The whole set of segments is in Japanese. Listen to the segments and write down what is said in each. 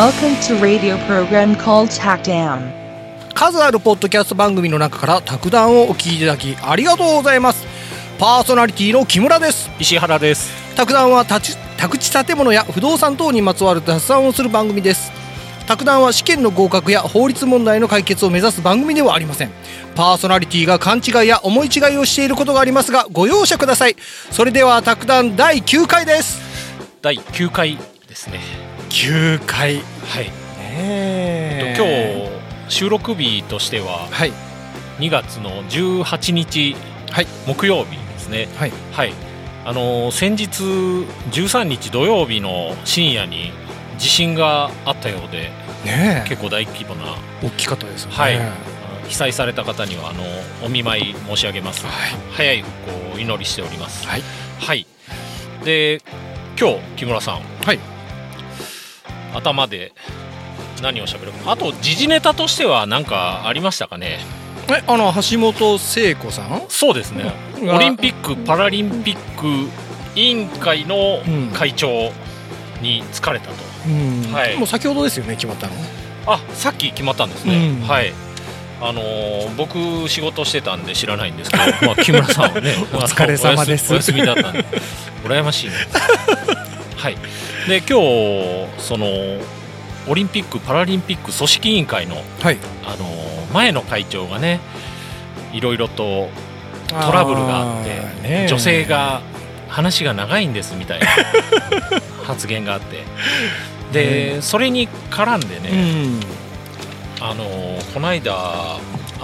Welcome to radio program called Takdan。数あるポッドキャスト番組の中から卓談をお聞きいただきありがとうございます。パーソナリティの木村です。石原です。卓談は宅地建物や不動産等にまつわる雑談をする番組です。卓談は試験の合格や法律問題の解決を目指す番組ではありません。パーソナリティが勘違いや思い違いをしていることがありますが、ご容赦ください。それでは卓談第9回です。第9回ですね。9回、はい、今日収録日としては、はい、2月の18日、はい、木曜日ですね、はいはい、先日13日土曜日の深夜に地震があったようで、ね、結構大規模な大きかったですよね、はい、被災された方にはお見舞い申し上げます、はい、早い復興を祈りしております、はいはい、で今日木村さん、はい、頭で何をしゃべるか、あと時事ネタとしては何かありましたかね。橋本聖子さん、そうですね、オリンピック・パラリンピック委員会の会長に就かれたと、うんはい、もう先ほどですよね、決まったの。あ、さっき決まったんですね、うんはい、僕仕事してたんで知らないんですけど、まあ、木村さんはねお疲れ様です。お休みだったんで羨ましいねはい、で今日そのオリンピック・パラリンピック組織委員会の、はい、前の会長がね、いろいろとトラブルがあって、ね、女性が話が長いんですみたいな発言があって、で、それに絡んでね、うん、この間あ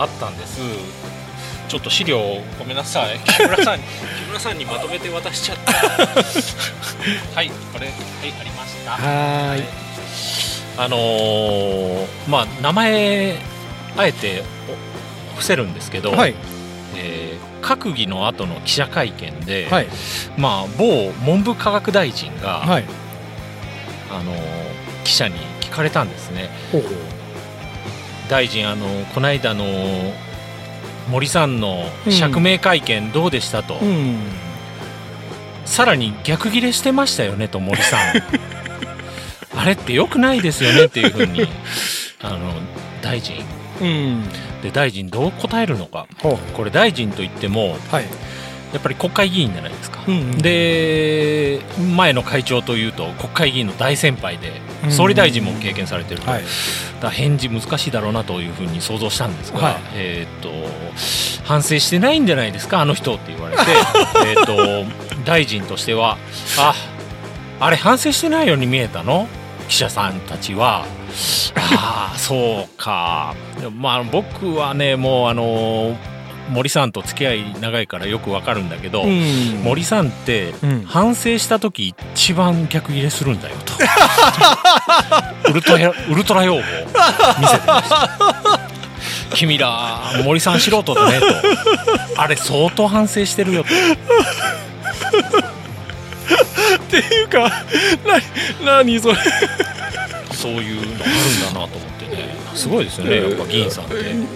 ったんです。ちょっと資料ごめんなさい、木村さんにまとめて渡しちゃったはい、これ、はい、ありました。はい、まあ名前あえて伏せるんですけど、はい、閣議の後の記者会見で、はい、まあ某文部科学大臣が、はい、記者に聞かれたんですね。ほうほう。大臣、この間の森さんの釈明会見どうでしたと、うんうん、さらに逆ギレしてましたよねと、森さんあれって良くないですよねっていうふうに大臣、うん、で大臣どう答えるのか、これ大臣といっても、はい、やっぱり国会議員じゃないですか、うんうん、で前の会長というと国会議員の大先輩で総理大臣も経験されていると、うんうん、だから返事難しいだろうなというふうに想像したんですが、はい、反省してないんじゃないですかあの人って言われて大臣としてはあれ反省してないように見えたの記者さんたちはああそうか、まあ、僕はねもう森さんと付き合い長いからよくわかるんだけど、うん、森さんって反省した時一番逆ギレするんだよとウルトラ用語見せてました君ら森さん素人だねとあれ相当反省してるよとっていうか何それそういうのあるんだなと思ってね、すごいですよね、やっぱ議員さんって。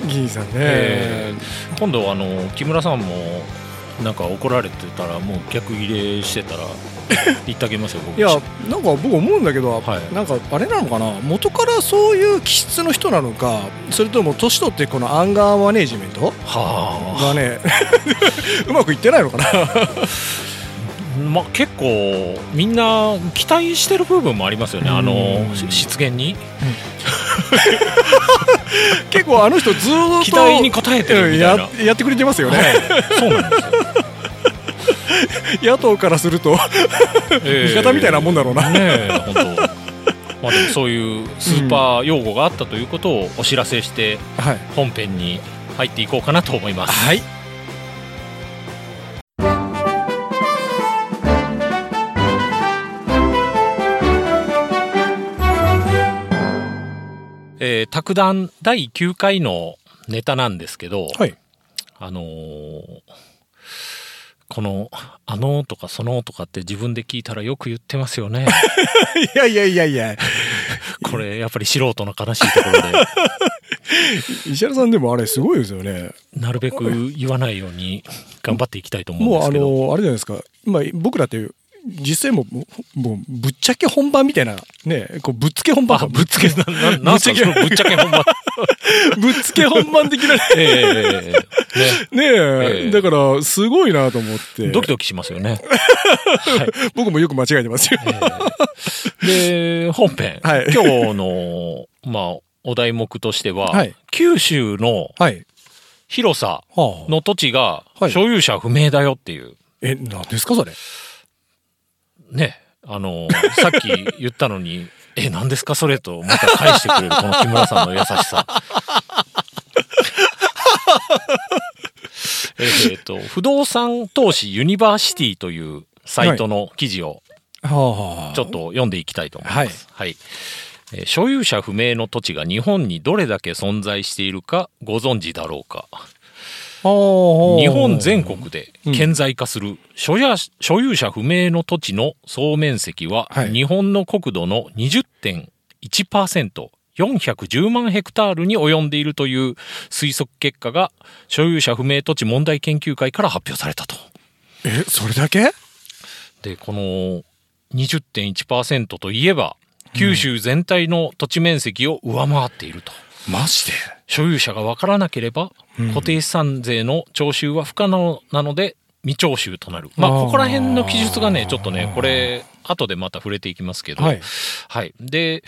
議員さんね、今度木村さんもなんか怒られてたらもう逆ギレしてたら言ってあげますよ僕いやなんか僕思うんだけど、はい、なんかあれなのかな、元からそういう気質の人なのか、それとも年取ってこのアンガーマネージメントがねうまくいってないのかなまあ、結構みんな期待してる部分もありますよね、失言に、うん、結構あの人ずっと期待に応えてるみたいな やってくれてますよね、はい、そうなんですよ野党からすると味方みたいなもんだろうな、本当まあ、でもそういうスーパー用語があったということをお知らせして本編に入っていこうかなと思います、はい。卓談第9回のネタなんですけど、はい、このとかそのとかって自分で聞いたらよく言ってますよねいやいやいやいやこれやっぱり素人の悲しいところで石原さんでもあれすごいですよね。なるべく言わないように頑張っていきたいと思うんですけど、もうあれじゃないですか、今僕らって実際もうぶっちゃけ本番みたいなね、こうぶっつけ本番、ぶっつけなんすかそのぶっちゃけ本番ぶっつけ本番できないねえ、だからすごいなと思ってドキドキしますよね僕もよく間違えてますよで本編、はい、今日のまあお題目としては、はい、九州の広さの土地が所有者不明だよっていう、はい、何ですかそれね、さっき言ったのに何ですかそれとまた返してくれるこの木村さんの優しさ不動産投資ユニバーシティというサイトの記事をちょっと読んでいきたいと思います、はいはい、所有者不明の土地が日本にどれだけ存在しているかご存知だろうか。日本全国で顕在化する所有者不明の土地の総面積は日本の国土の 20.1%、410万ヘクタールに及んでいるという推測結果が所有者不明土地問題研究会から発表されたと。それだけ？で、この 20.1% といえば九州全体の土地面積を上回っていると。マジで？所有者が分からなければ固定資産税の徴収は不可能なので未徴収となる。まあここら辺の記述がねちょっとねこれ後でまた触れていきますけど、はい、はい、で、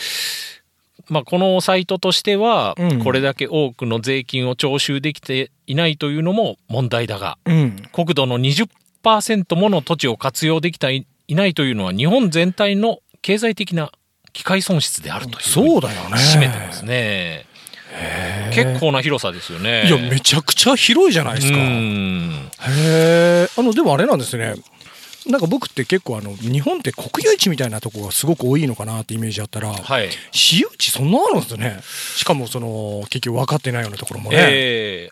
まあ、このサイトとしてはこれだけ多くの税金を徴収できていないというのも問題だが、うん、国土の 20% もの土地を活用できていないというのは日本全体の経済的な機会損失であるというふうに占めてますね。結構な広さですよね。いやめちゃくちゃ広いじゃないですか。うん、へえ。でもあれなんですね。なんか僕って結構日本って国有地みたいなとこがすごく多いのかなってイメージあったら、はい、私有地そんなあるんですね。しかもその結局分かってないようなところもね。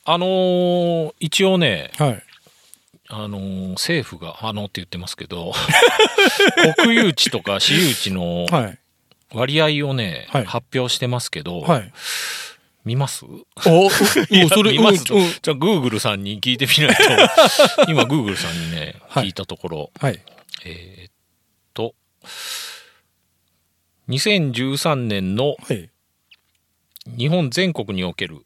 一応ね、はい、政府がって言ってますけど国有地とか私有地の割合をね、はい、発表してますけど、はい、見ます？いや、それ見ますと、じゃあ Google さんに聞いてみないと。今 Google さんにね、はい、聞いたところ、はい、2013年の日本全国における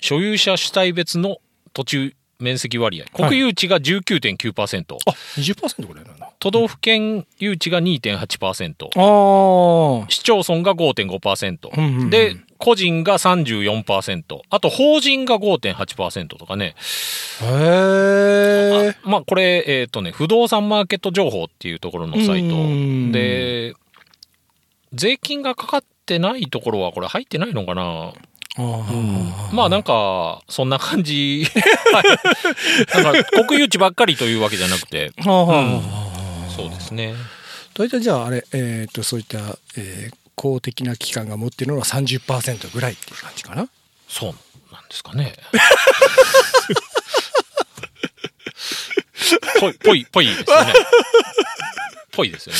所有者主体別の土地面積割合、国有地が 19.9%、はい、あ、20% ぐらいなんだ。都道府県有地が 2.8%、市町村が 5.5%、うんうんうん、で個人が 34%、 あと法人が 5.8% とかね。へえ。まあこれね、不動産マーケット情報っていうところのサイトで、税金がかかってないところはこれ入ってないのかな。あ、うん、まあなんかそんな感じなんか国有地ばっかりというわけじゃなくて、うん、そうですね。大体じゃああれ、そういった、公的な機関が持っているのは 30% ぐらいっていう感じかな。そうなんですかねぽいですねぽいですよ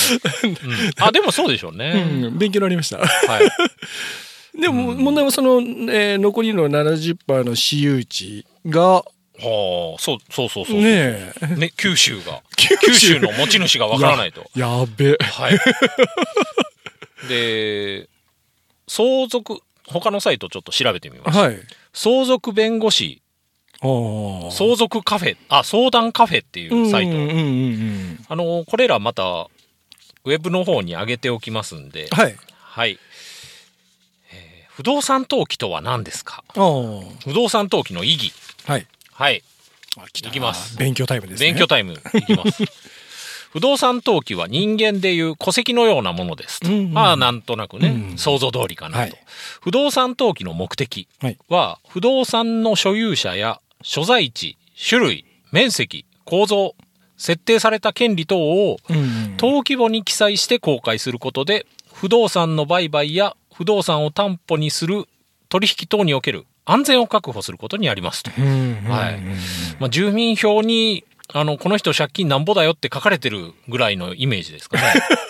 ね、うん、あ、でもそうでしょうね、うん、勉強になりましたはい。でも問題はその、残りの 70% の私有地が、はあ、そうねえね、九州の持ち主がわからないと やべえ、はい、で、相続、他のサイトちょっと調べてみました、はい、相続弁護士、あ、相続カフェ、あ、相談カフェっていうサイト、うんうんうんうん、これらまたウェブの方に上げておきますんで、はい、はい、不動産登記とは何ですか。不動産登記の意義。はい。はい。いきます。勉強タイムですね。勉強タイム。いきます。不動産登記は人間でいう戸籍のようなものですと。うんうん、まあなんとなくね、うんうん、想像通りかなと。はい、不動産登記の目的は、不動産の所有者や所在地、種類、面積、構造、設定された権利等を登記簿に記載して公開することで、不動産の売買や不動産を担保にする取引等における安全を確保することにありますと、はい、まあ、住民票にこの人借金なんぼだよって書かれてるぐらいのイメージですかね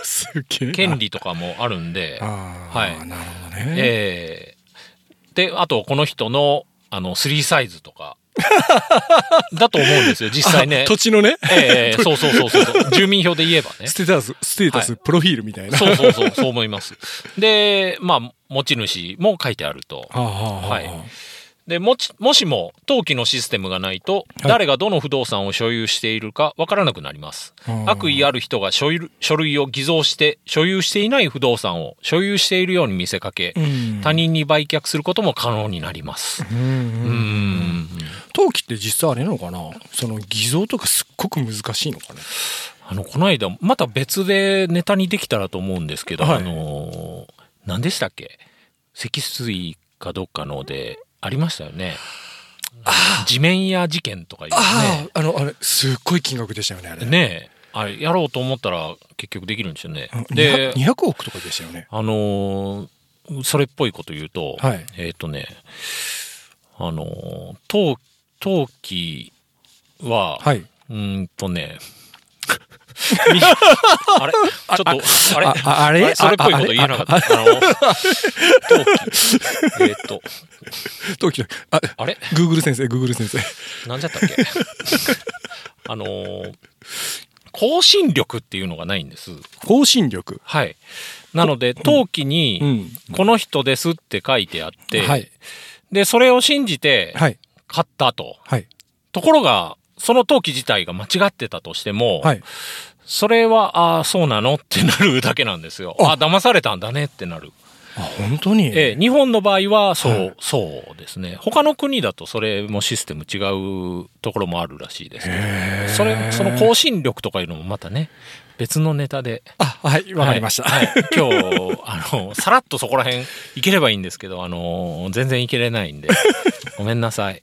すげえ、権利とかもあるんで、あ、はい、なるほどね、で、あとこの人の3サイズとかだと思うんですよ、実際ね。土地のね。そうそうそうそう。住民票で言えばね。ステータス、はい、プロフィールみたいな。そうそうそう、そう思います。で、まあ、持ち主も書いてあると。はい。で、もしも登記のシステムがないと、誰がどの不動産を所有しているかわからなくなります。はい、悪意ある人が書類を偽造して、所有していない不動産を所有しているように見せかけ、うん、他人に売却することも可能になります。登記って実際あれなのかな、その偽造とかすっごく難しいのかね。この間、また別でネタにできたらと思うんですけど、はい、何でしたっけ、積水かどっかので、ありましたよね。地面屋事件とかいうね。あれすっごい金額でしたよね、あれ。ねえ、あれやろうと思ったら結局できるんですよね。で、200億とかでしたよね。それっぽいこと言うと、はい、登記は、はい、あれちょっとあれそれっぽいこと言えなかった。登記あれGoogle先生何じゃったっけ。更新力っていうのがないんです。更新力。はい。なので登記にこの人ですって書いてあって、はい、でそれを信じて買ったと。はい、ところがその登記自体が間違ってたとしても、はい、それは、ああ、そうなのってなるだけなんですよ。ああ、騙されたんだねってなる。あ、本当に？日本の場合は、そう、はい、そうですね。他の国だとそれもシステム違うところもあるらしいですけど、その更新力とかいうのもまたね、別のネタで。あ、はい、わかりました。はいはい、今日、さらっとそこら辺いければいいんですけど、全然いけれないんで、ごめんなさい。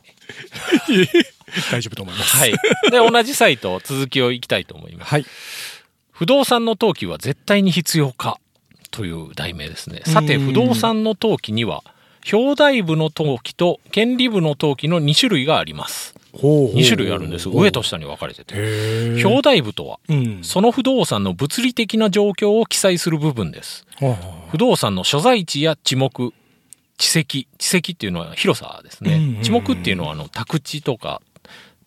大丈夫と思います。はい。で、同じサイト、続きをいきたいと思います。はい。不動産の登記は絶対に必要かという題名ですね。さて、不動産の登記には、表題部の登記と権利部の登記の2種類があります。2種類あるんです。上と下に分かれてて。表題部とは、その不動産の物理的な状況を記載する部分です。不動産の所在地や地目、地籍っていうのは広さですね。地目っていうのは宅地とか、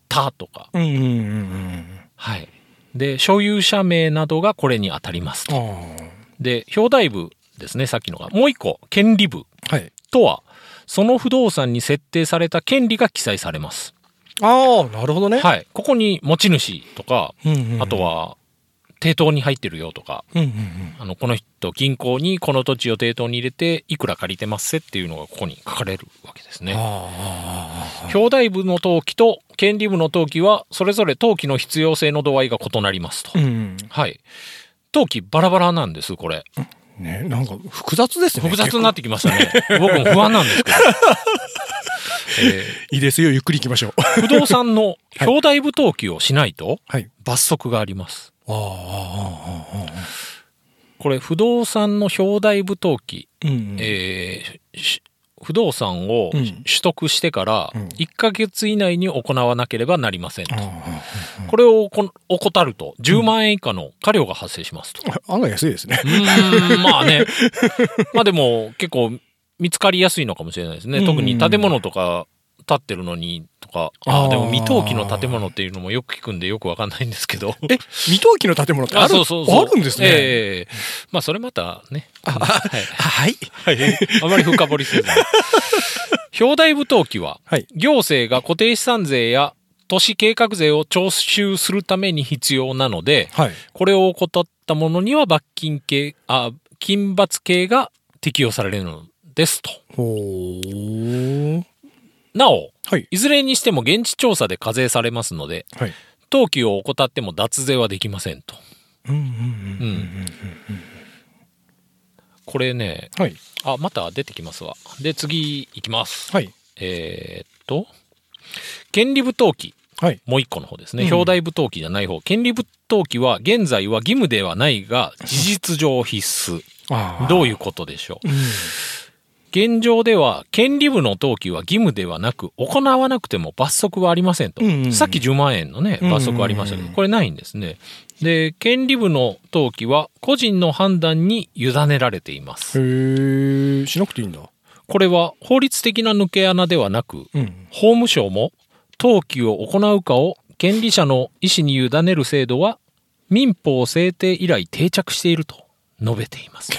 他とか、はい。で、所有者名などがこれに当たりますと。で、表題部ですね、さっきのが。もう一個、権利部とは、その不動産に設定された権利が記載されます。ああ、なるほどね。はい。ここに持ち主とか、あとは、抵当に入ってるよとか、この人銀行にこの土地を抵当に入れていくら借りてますっていうのがここに書かれるわけですね。表題部の登記と権利部の登記はそれぞれ登記の必要性の度合いが異なりますと。はい。登記バラバラなんですこれ。ね、なんか複雑ですね。複雑になってきましたね。僕も不安なんですけど。いいですよ、ゆっくり行きましょう。不動産の表題部登記をしないと罰則があります。これ不動産の表題部登記、不動産を取得してから1ヶ月以内に行わなければなりませんと。これを怠ると10万円以下の過料が発生しますと。案外安いですね。まあね。まあでも結構見つかりやすいのかもしれないですね。特に建物とか建ってるのにとか、でも未登記の建物っていうのもよく聞くんでよくわかんないんですけど。未登記の建物ってあるんですね。まあそれまたね。あまり深掘りせず。表題部登記は、行政が固定資産税や都市計画税を徴収するために必要なので、これを怠ったものには金罰刑が適用されるのですと。なお、いずれにしても現地調査で課税されますので、登記を怠っても脱税はできませんと。これね、また出てきますわ。で、次いきます。権利部登記、もう一個の方ですね。表題部登記じゃない方。権利部登記は現在は義務ではないが事実上必須。どういうことでしょう。現状では権利部の登記は義務ではなく行わなくても罰則はありませんと、さっき10万円のね罰則ありましたけど、これないんですね。で、権利部の登記は個人の判断に委ねられています。へえ、しなくていいんだ。これは法律的な抜け穴ではなく、法務省も登記を行うかを権利者の意思に委ねる制度は民法制定以来定着していると述べています。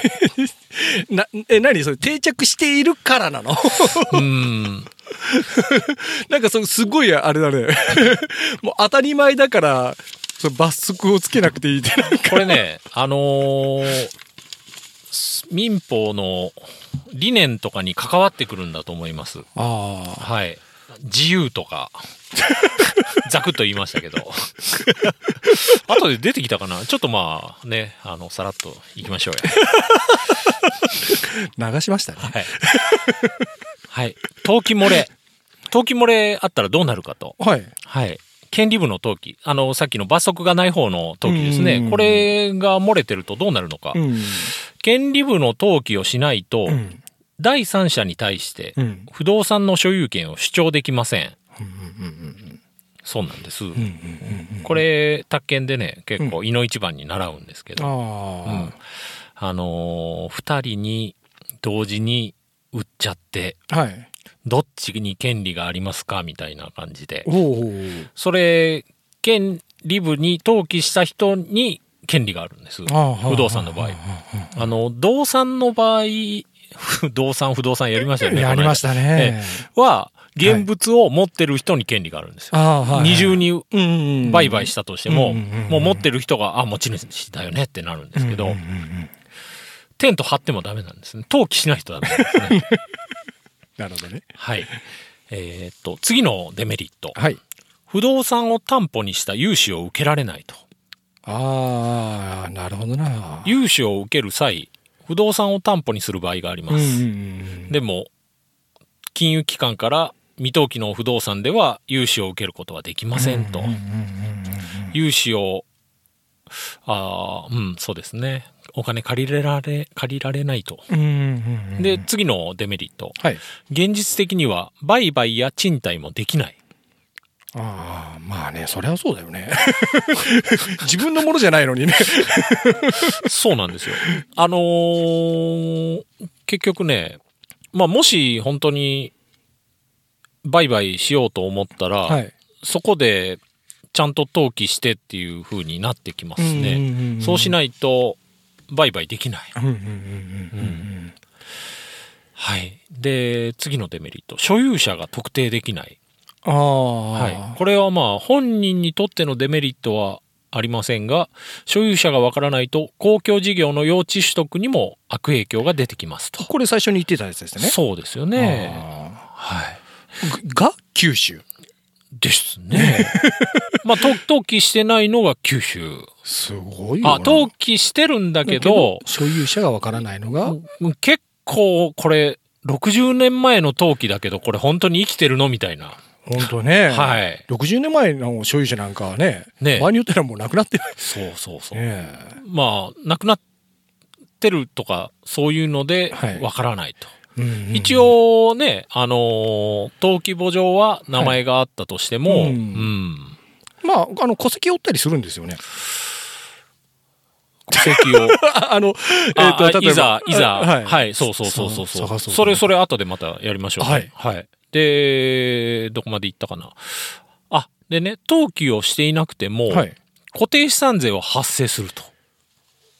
何それ、定着しているからなの？なんかすごいあれだね。もう当たり前だから罰則をつけなくていいって、なんかこれね、民法の理念とかに関わってくるんだと思います。あ、はい、自由とかざくっと言いましたけど後で出てきたかな、ちょっとまあね、さらっといきましょうや流しましたね、はいはい、登記漏れあったらどうなるかと、はいはい、権利部の登記、さっきの罰則がない方の登記ですね、これが漏れてるとどうなるのか。権利部の登記をしないと、うん、第三者に対して不動産の所有権を主張できません、うんうんうん、そうなんです、うんうんうんうん、これ宅建でね結構いの一番に習うんですけど、うん、2人に同時に売っちゃって、はい、どっちに権利がありますかみたいな感じで、それ権利部に登記した人に権利があるんです。不動産の場合、動産の場合、不動産やりましたよね。やりましたね。は現物を持ってる人に権利があるんですよ。はい、二重に売買したとしても、もう持ってる人が持ち主だよねってなるんですけど、テント張ってもダメなんですね。登記しない人だめなんですね。なるほどね。はい。次のデメリット、はい。不動産を担保にした融資を受けられないと。ああ、なるほどな。融資を受ける際、不動産を担保にする場合があります。でも、金融機関から未登記の不動産では融資を受けることはできませんと。融資を、そうですね。お金借りられないと。で、次のデメリット。はい、現実的には売買や賃貸もできない。あ、まあね、それはそうだよね自分のものじゃないのにねそうなんですよ。結局ね、まあ、もし本当に売買しようと思ったら、はい、そこでちゃんと登記してっていう風になってきますね、そうしないと売買できない。はい。で、次のデメリット、所有者が特定できない。あ、はい、これはまあ本人にとってのデメリットはありませんが、所有者がわからないと公共事業の用地取得にも悪影響が出てきますと。これ最初に言ってたやつですね。そうですよね。あ、はい、が九州ですねまあ登記してないのが九州。すごいよね。あ、登記してるんだけど所有者がわからないのが結構、これ60年前の登記だけど、これ本当に生きてるのみたいな。本当ね、はい、60年前の所有者なんかは ね、場合によってはもうなくなってる。そう、ね、まあなくなってるとかそういうのでわからないと、はい、一応ね、登記簿上は名前があったとしても、はい、まあ、戸籍を負ったりするんですよね。戸籍をいざ、はい、はい、そう、それ後でまたやりましょう、ね、はい、はい。で、どこまで行ったかな。あ、でね、登記をしていなくても、はい、固定資産税を発生すると。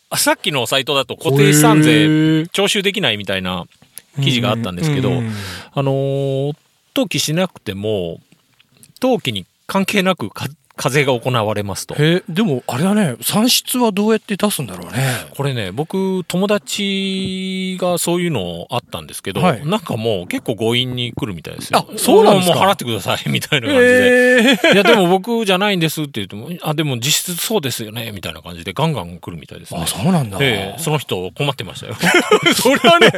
あ、さっきのサイトだと固定資産税徴収できないみたいな記事があったんですけど、登記しなくても登記に関係なく課税が行われますと。でもあれだね、算出はどうやって出すんだろうね。これね、僕友達がそういうのあったんですけど、はい、なんかもう結構強引に来るみたいですよ。あ、そうなんですか。もう払ってくださいみたいな感じで、いやでも僕じゃないんですって言っても、あ、でも実質そうですよねみたいな感じでガンガン来るみたいですね。あ、そうなんだ。その人困ってましたよそれはね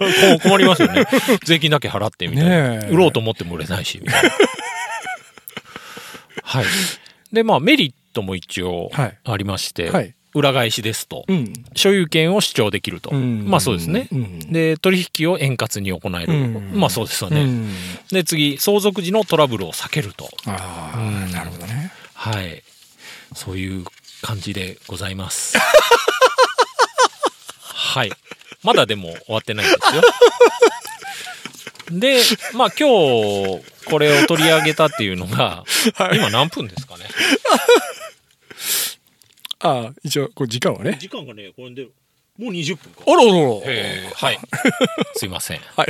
困りますよね。税金だけ払ってみたいな、売ろうと思っても売れないしみたいなはい。で、まあ、メリットも一応ありまして、はい、裏返しですと、うん、所有権を主張できると、まあそうですね、で、取引を円滑に行える、まあそうですよね、で、次、相続時のトラブルを避けると。ああ、なるほどね。はい、そういう感じでございますはい、まだでも終わってないんですよで、まあ今日これを取り上げたっていうのが今何分ですかね。ああ、一応これ時間はね、時間がね、これでもう20分か。あららら、はい、すいません、はい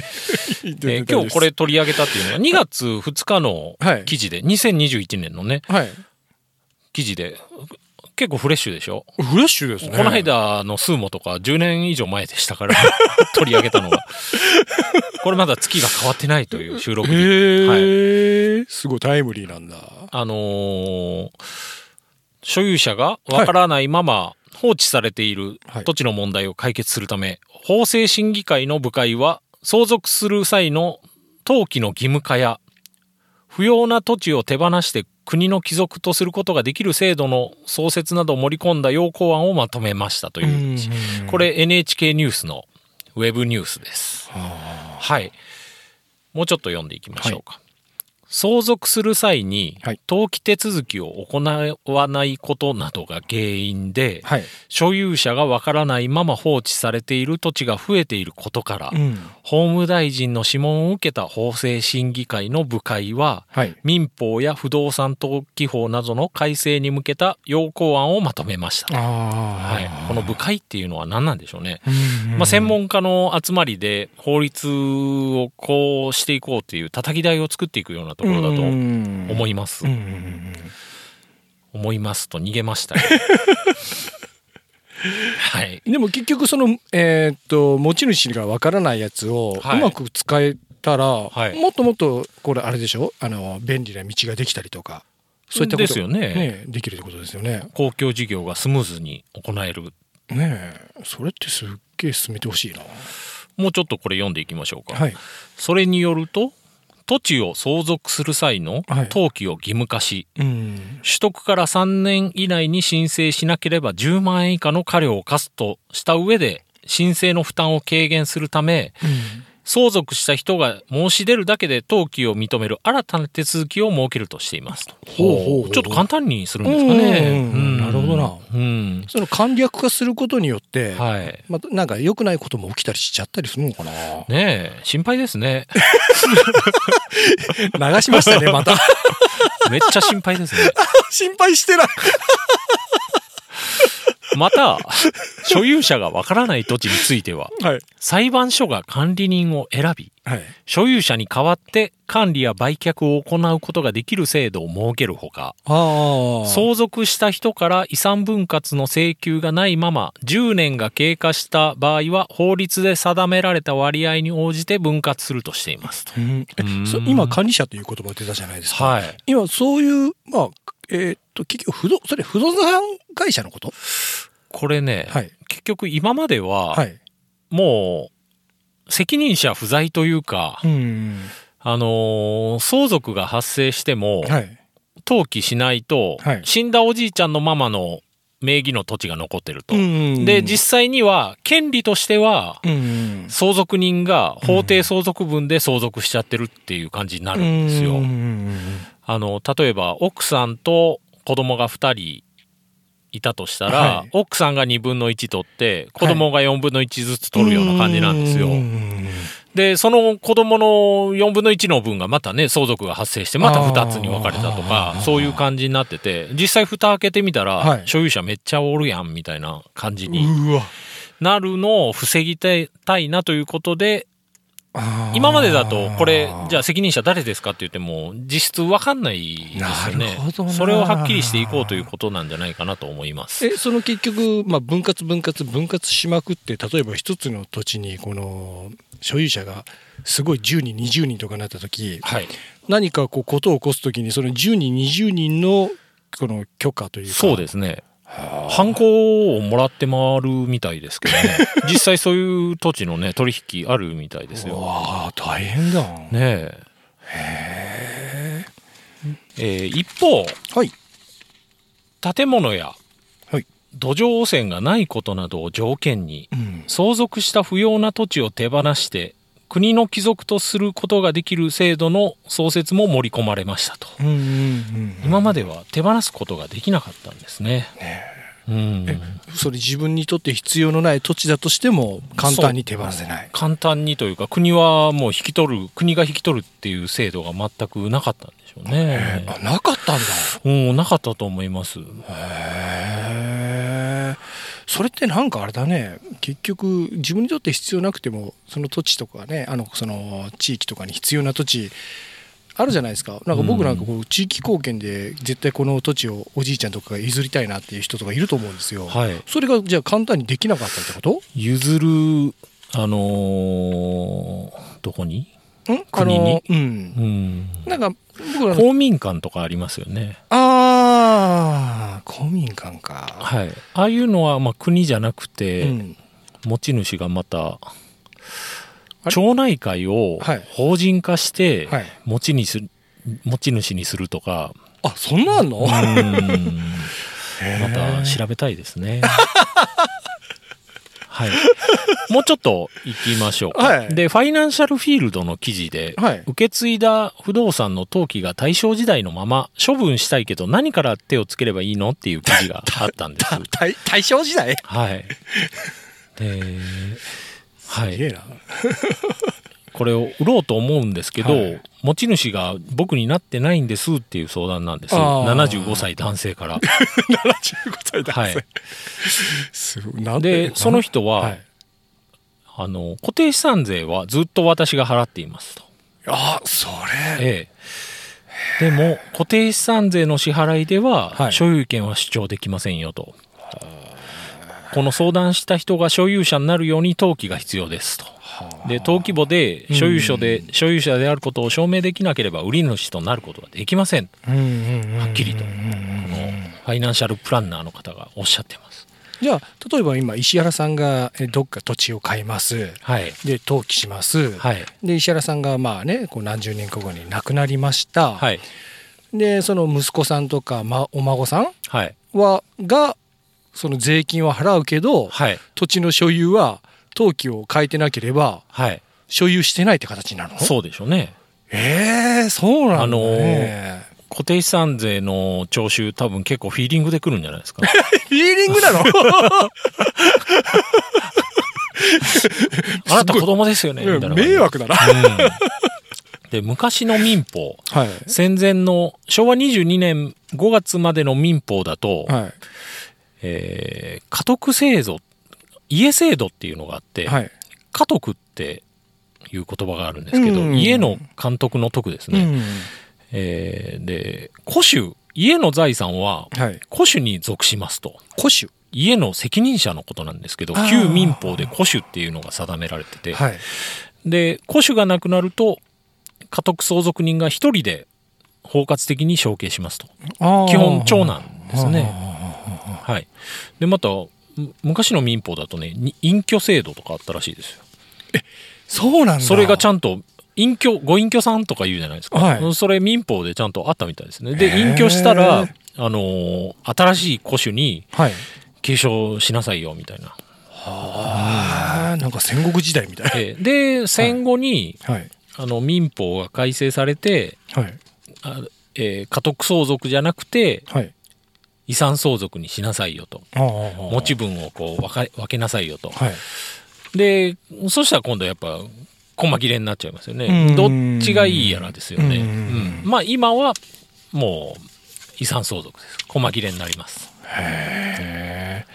今日これ取り上げたっていうのが2月2日の記事で、2021年のね、はい、記事で結構フレッシュでしょ。フレッシュですね。この間のスーモとか10年以上前でしたから取り上げたのがこれまだ月が変わってないという収録日、はい、すごいタイムリーなんだ。所有者がわからないまま放置されている土地の問題を解決するため、はい、法制審議会の部会は相続する際の登記の義務化や不要な土地を手放して国の帰属とすることができる制度の創設などを盛り込んだ要綱案をまとめましたという、これ NHK ニュースのウェブニュースです。はい。もうちょっと読んでいきましょうか。はい、相続する際に登記手続きを行わないことなどが原因で、はい、所有者がわからないまま放置されている土地が増えていることから、うん、法務大臣の諮問を受けた法制審議会の部会は、はい、民法や不動産登記法などの改正に向けた要綱案をまとめました。はい、この部会っていうのは何なんでしょうね。まあ、専門家の集まりで法律をこうしていこうという叩き台を作っていくようなところだと思います。思いますと逃げましたよはい。でも結局その、持ち主がわからないやつをうまく使えたら、はい、もっともっとこれあれでしょ、便利な道ができたりとか、そういったことですよね、できるってことですよね。公共事業がスムーズに行えるねえ、それってすっげえ進めてほしいな。もうちょっとこれ読んでいきましょうか。はい、それによると土地を相続する際の登記を義務化し、はい、取得から3年以内に申請しなければ10万円以下の過料を課すとした上で、申請の負担を軽減するため、相続した人が申し出るだけで登記を認める新たな手続きを設けるとしていますと。ほうほうほう。ちょっと簡単にするんですかね。なるほどな。その簡略化することによって、はい、まあ、なんか良くないことも起きたりしちゃったりするのかな。ねえ、心配ですね。流しましたね、また。めっちゃ心配ですね。心配してない。また、所有者がわからない土地については、はい、裁判所が管理人を選び、はい、所有者に代わって管理や売却を行うことができる制度を設けるほか、相続した人から遺産分割の請求がないまま10年が経過した場合は法律で定められた割合に応じて分割するとしていますと。今管理者という言葉出たじゃないですか。はい、今そういう、まあ結局それ不動産会社のこと？これね、はい、結局今までは、はい、もう責任者不在というか、相続が発生しても、はい、登記しないと、はい、死んだおじいちゃんのママの名義の土地が残ってると。で、実際には権利としては相続人が法定相続分で相続しちゃってるっていう感じになるんですよ。例えば奥さんと子供が2人いたとしたら、はい、奥さんが2分の1取って子供が4分の1ずつ取るような感じなんですよ。で、その子供の4分の1の分がまたね、相続が発生してまた2つに分かれたとか、そういう感じになってて、実際蓋開けてみたら、はい、所有者めっちゃおるやんみたいな感じになるのを防ぎたいなということで、今までだとこれじゃあ責任者誰ですかって言っても実質分かんないですよね。それをはっきりしていこうということなんじゃないかなと思います。その結局、まあ、分割しまくって、例えば一つの土地にこの所有者がすごい10人20人とかなった時、はい、何かこうことを起こす時にその10人20人のこの許可というか、そうですね、ハンコをもらって回るみたいですけどね。実際そういう土地のね、取引あるみたいですよ。わあ、大変だねえ。へえ。一方、はい、建物や土壌汚染がないことなどを条件に、相続した不要な土地を手放して国の帰属とすることができる制度の創設も盛り込まれましたと。今までは手放すことができなかったんですね。うん、それ自分にとって必要のない土地だとしても簡単に手放せない、簡単にというか国はもう国が引き取るっていう制度が全くなかったんでしょうね。なかったんだ。うん、なかったと思います。へえ。それってなんかあれだね、結局自分にとって必要なくてもその土地とかね、その地域とかに必要な土地あるじゃないですか。なんか僕なんかこう地域貢献で絶対この土地をおじいちゃんとかが譲りたいなっていう人とかいると思うんですよ、はい、それがじゃあ簡単にできなかったってこと？譲るどこに？国に、うん、なんか僕ら公民館とかありますよね。ああ、公民館か。はい。ああいうのはまあ国じゃなくて、うん、持ち主がまた町内会を法人化して持ち主にするとか。あ、そんなんの？また調べたいですね。はい、もうちょっと行きましょうか、はい、でファイナンシャルフィールドの記事で、はい、受け継いだ不動産の登記が大正時代のまま処分したいけど何から手をつければいいのっていう記事があったんです。大正時代、はい、はい、すげえな。これを売ろうと思うんですけど、はい、持ち主が僕になってないんですっていう相談なんです。75歳男性から75歳男性、はい、すごいな。でその人は、はい、固定資産税はずっと私が払っていますと。あ、それ、でも固定資産税の支払いでは、はい、所有権は主張できませんよと。この相談した人が所有者になるように登記が必要ですと。で登記簿で所有者であることを証明できなければ売り主となることはできません、はっきりとこのファイナンシャルプランナーの方がおっしゃってます。じゃあ例えば今石原さんがどっか土地を買います、はい、で登記します、はい、で石原さんがまあねこう何十年か後に亡くなりました、はい、でその息子さんとか、お孫さんは、はい、がその税金は払うけど、はい、土地の所有は登記を変えてなければ、はい、所有してないって形になるの？そうでしょうね。そうなんだね。固定資産税の徴収多分結構フィーリングで来るんじゃないですか。フィーリングなの？あなた子供ですよねみたいな。迷惑だな。で昔の民法、はい、戦前の昭和22年5月までの民法だと、はい、家督制度、家制度っていうのがあって、はい、家督っていう言葉があるんですけど、うん、家の監督の督ですね、うん、で戸主、家の財産は戸主に属しますと、戸主、家の責任者のことなんですけど、旧民法で戸主っていうのが定められてて、はい、で戸主が亡くなると家督相続人が一人で包括的に承継しますと。基本長男ですね。はい、でまた昔の民法だとね隠居制度とかあったらしいですよ。え、そうなんだ。それがちゃんとご隠居さんとか言うじゃないですか、はい、それ民法でちゃんとあったみたいですね。で隠居したら、新しい戸主に継承しなさいよみたいな、はい、なんか戦国時代みたいな。で戦後に、はい、民法が改正されて、はい、家督相続じゃなくて、はい、遺産相続にしなさいよと、持ち分をこう分けなさいよと、はい、でそしたら今度やっぱ細切れになっちゃいますよね。どっちがいいやらですよね、うん、まあ今はもう遺産相続です。細切れになります。へー、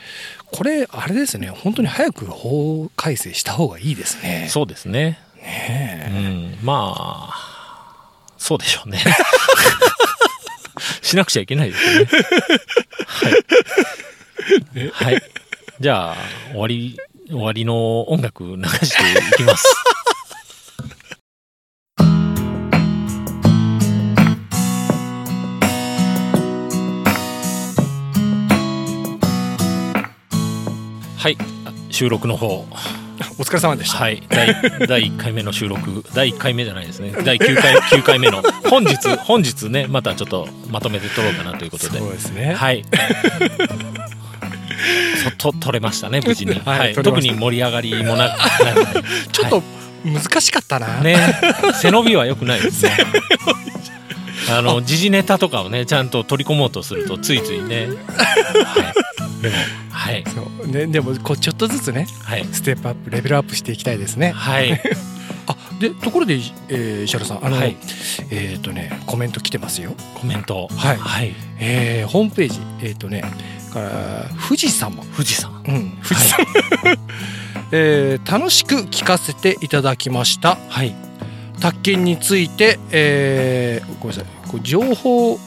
これあれですね、本当に早く法改正した方がいいですね。そうですね、ね、うん、まあそうでしょうね。しなくちゃいけないですね。はい、はい、じゃあ終わりの音楽流していきます。はい、収録の方お疲れ様でした。はい、第1回目の収録、第1回目じゃないですね、第9回目の本日ね、またちょっとまとめて撮ろうかなということで。そうですね、はい。撮れましたね、無事に、はいはい、特に盛り上がりもなくちょっと難しかったな、はいね、背伸びは良くないですね。時事ネタとかをねちゃんと取り込もうとするとついついね、はいでも、はいそうね、でもこうちょっとずつね、はい、ステップアップレベルアップしていきたいですね。はいあでところで、石原さんはい、ねコメント来てますよ。コメントはい、はいホームページねから富士山、うん、富士山、はい楽しく聞かせていただきました。はい宅建について、ごめんなさいこう情報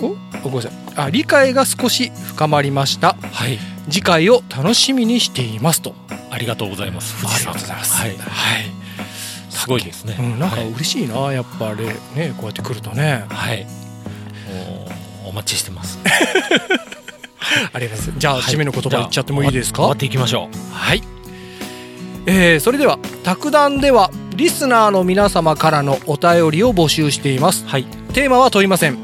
ごめんなさいあ理解が少し深まりました、はい、次回を楽しみにしていますとありがとうございます藤さんありがとうございます、はいはい、すごいですね、うん、なんか嬉しいな、はい、やっぱり、ね、こうやって来るとねはいお待ちしてますありがとうございますじゃあ、はい、締めの言葉言っちゃってもいいですか終わっていきましょうはい、それでは卓談ではリスナーの皆様からのお便りを募集しています、はい、テーマは問いません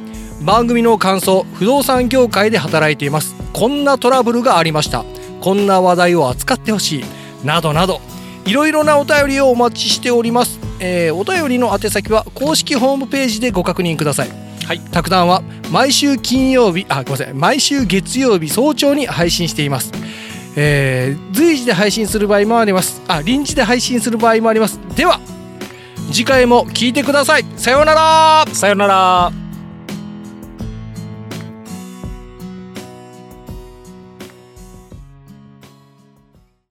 番組の感想不動産業界で働いていますこんなトラブルがありましたこんな話題を扱ってほしいなどなどいろいろなお便りをお待ちしております、お便りの宛先は公式ホームページでご確認ください、はい、卓談は毎週月曜日早朝に配信しています、随時で配信する場合もあります臨時で配信する場合もありますでは次回も聞いてくださいさようならさようなら。